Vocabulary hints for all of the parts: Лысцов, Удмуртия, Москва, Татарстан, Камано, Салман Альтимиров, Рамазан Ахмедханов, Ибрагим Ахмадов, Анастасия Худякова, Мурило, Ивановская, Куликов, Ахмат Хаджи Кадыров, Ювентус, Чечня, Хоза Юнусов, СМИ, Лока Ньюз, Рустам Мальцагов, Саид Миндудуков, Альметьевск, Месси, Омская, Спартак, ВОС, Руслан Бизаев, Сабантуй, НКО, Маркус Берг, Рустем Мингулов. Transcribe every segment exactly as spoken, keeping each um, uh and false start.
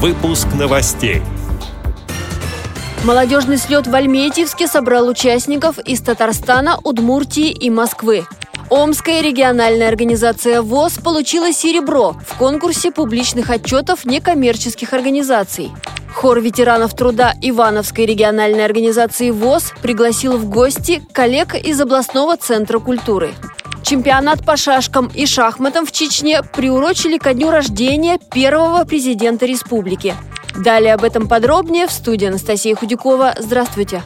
Выпуск новостей. Молодежный слет в Альметьевске собрал участников из Татарстана, Удмуртии и Москвы. Омская региональная организация ВОС получила серебро в конкурсе публичных отчетов некоммерческих организаций. Хор ветеранов труда Ивановской региональной организации ВОС пригласил в гости коллег из областного центра культуры. Чемпионат по шашкам и шахматам в Чечне приурочили ко дню рождения первого президента республики. Далее об этом подробнее в студии Анастасия Худякова. Здравствуйте!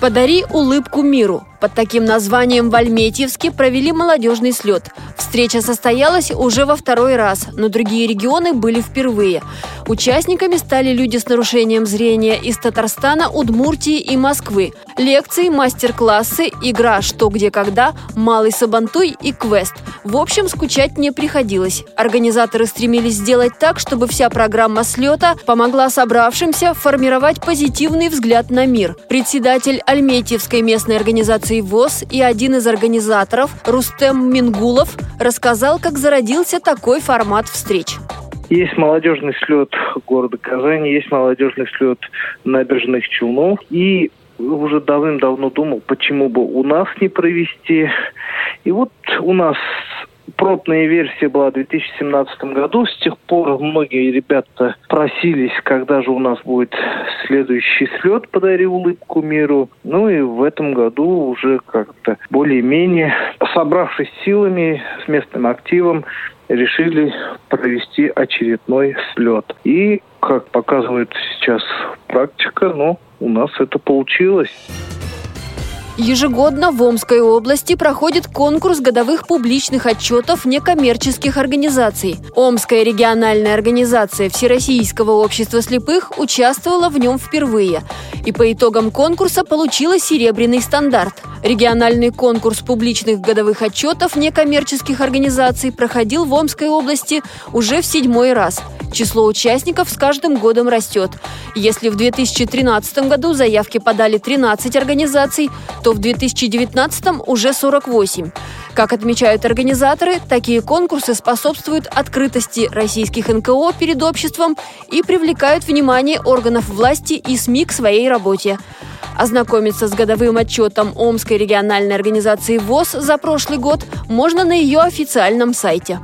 «Подари улыбку миру». Под таким названием в Альметьевске провели молодежный слет. Встреча состоялась уже во второй раз, но другие регионы были впервые. Участниками стали люди с нарушением зрения из Татарстана, Удмуртии и Москвы. Лекции, мастер-классы, игра «Что, где, когда», «Малый сабантуй» и «Квест». В общем, скучать не приходилось. Организаторы стремились сделать так, чтобы вся программа слета помогла собравшимся формировать позитивный взгляд на мир. Председатель Альметьевской местной организации ВОС и один из организаторов Рустем Мингулов рассказал, как зародился такой формат встреч. Есть молодежный слет города Казани, есть молодежный слет набережных Челнов. И уже давным-давно думал, почему бы у нас не провести. И вот у нас пробная версия была в две тысячи семнадцатом году. С тех пор многие ребята просились, когда же у нас будет следующий слет «Подари улыбку миру». Ну и в этом году уже как-то более-менее, собравшись силами с местным активом, решили провести очередной слет. И, как показывает сейчас практика, ну, у нас это получилось. Ежегодно в Омской области проходит конкурс годовых публичных отчетов некоммерческих организаций. Омская региональная организация Всероссийского общества слепых участвовала в нем впервые. И по итогам конкурса получила серебряный стандарт. Региональный конкурс публичных годовых отчетов некоммерческих организаций проходил в Омской области уже в седьмой раз. Число участников с каждым годом растет. Если в две тысячи тринадцатом году заявки подали тринадцать организаций, то в две тысячи девятнадцатом уже сорок восемь. Как отмечают организаторы, такие конкурсы способствуют открытости российских эн ка о перед обществом и привлекают внимание органов власти и эс эм и к своей работе. Ознакомиться с годовым отчетом Омской региональной организации ВОС за прошлый год можно на ее официальном сайте.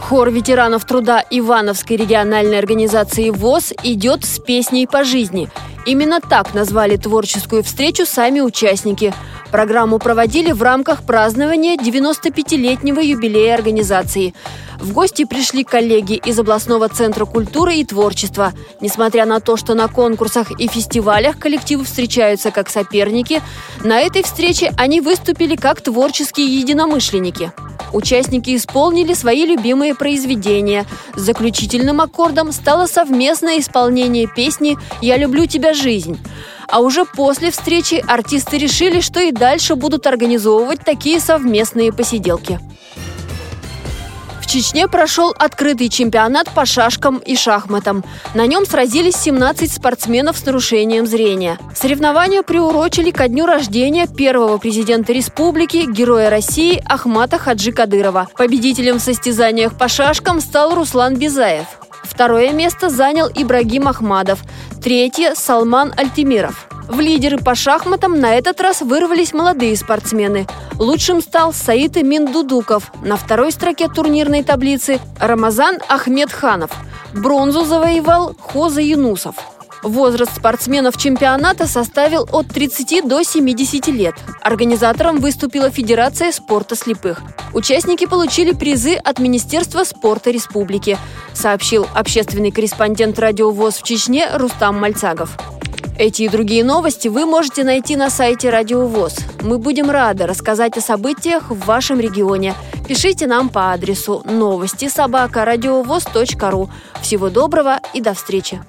Хор ветеранов труда Ивановской региональной организации ВОС идет с песней по жизни. Именно так назвали творческую встречу сами участники. Программу проводили в рамках празднования девяносто пятилетнего юбилея организации. В гости пришли коллеги из областного центра культуры и творчества. Несмотря на то, что на конкурсах и фестивалях коллективы встречаются как соперники, на этой встрече они выступили как творческие единомышленники. Участники исполнили свои любимые произведения. Заключительным аккордом стало совместное исполнение песни «Я люблю тебя, жизнь». А уже после встречи артисты решили, что и дальше будут организовывать такие совместные посиделки. В Чечне прошел открытый чемпионат по шашкам и шахматам. На нем сразились семнадцать спортсменов с нарушением зрения. Соревнования приурочили ко дню рождения первого президента республики, героя России Ахмата Хаджи Кадырова. Победителем в состязаниях по шашкам стал Руслан Бизаев. Второе место занял Ибрагим Ахмадов, третье – Салман Альтимиров. В лидеры по шахматам на этот раз вырвались молодые спортсмены. Лучшим стал Саид Миндудуков. На второй строке турнирной таблицы – Рамазан Ахмедханов. Бронзу завоевал Хоза Юнусов. Возраст спортсменов чемпионата составил от тридцати до семидесяти лет. Организатором выступила Федерация спорта слепых. Участники получили призы от Министерства спорта республики, сообщил общественный корреспондент Радио ВОС в Чечне Рустам Мальцагов. Эти и другие новости вы можете найти на сайте Радио ВОС. Мы будем рады рассказать о событиях в вашем регионе. Пишите нам по адресу новости собака радиовос точка ру. Всего доброго и до встречи!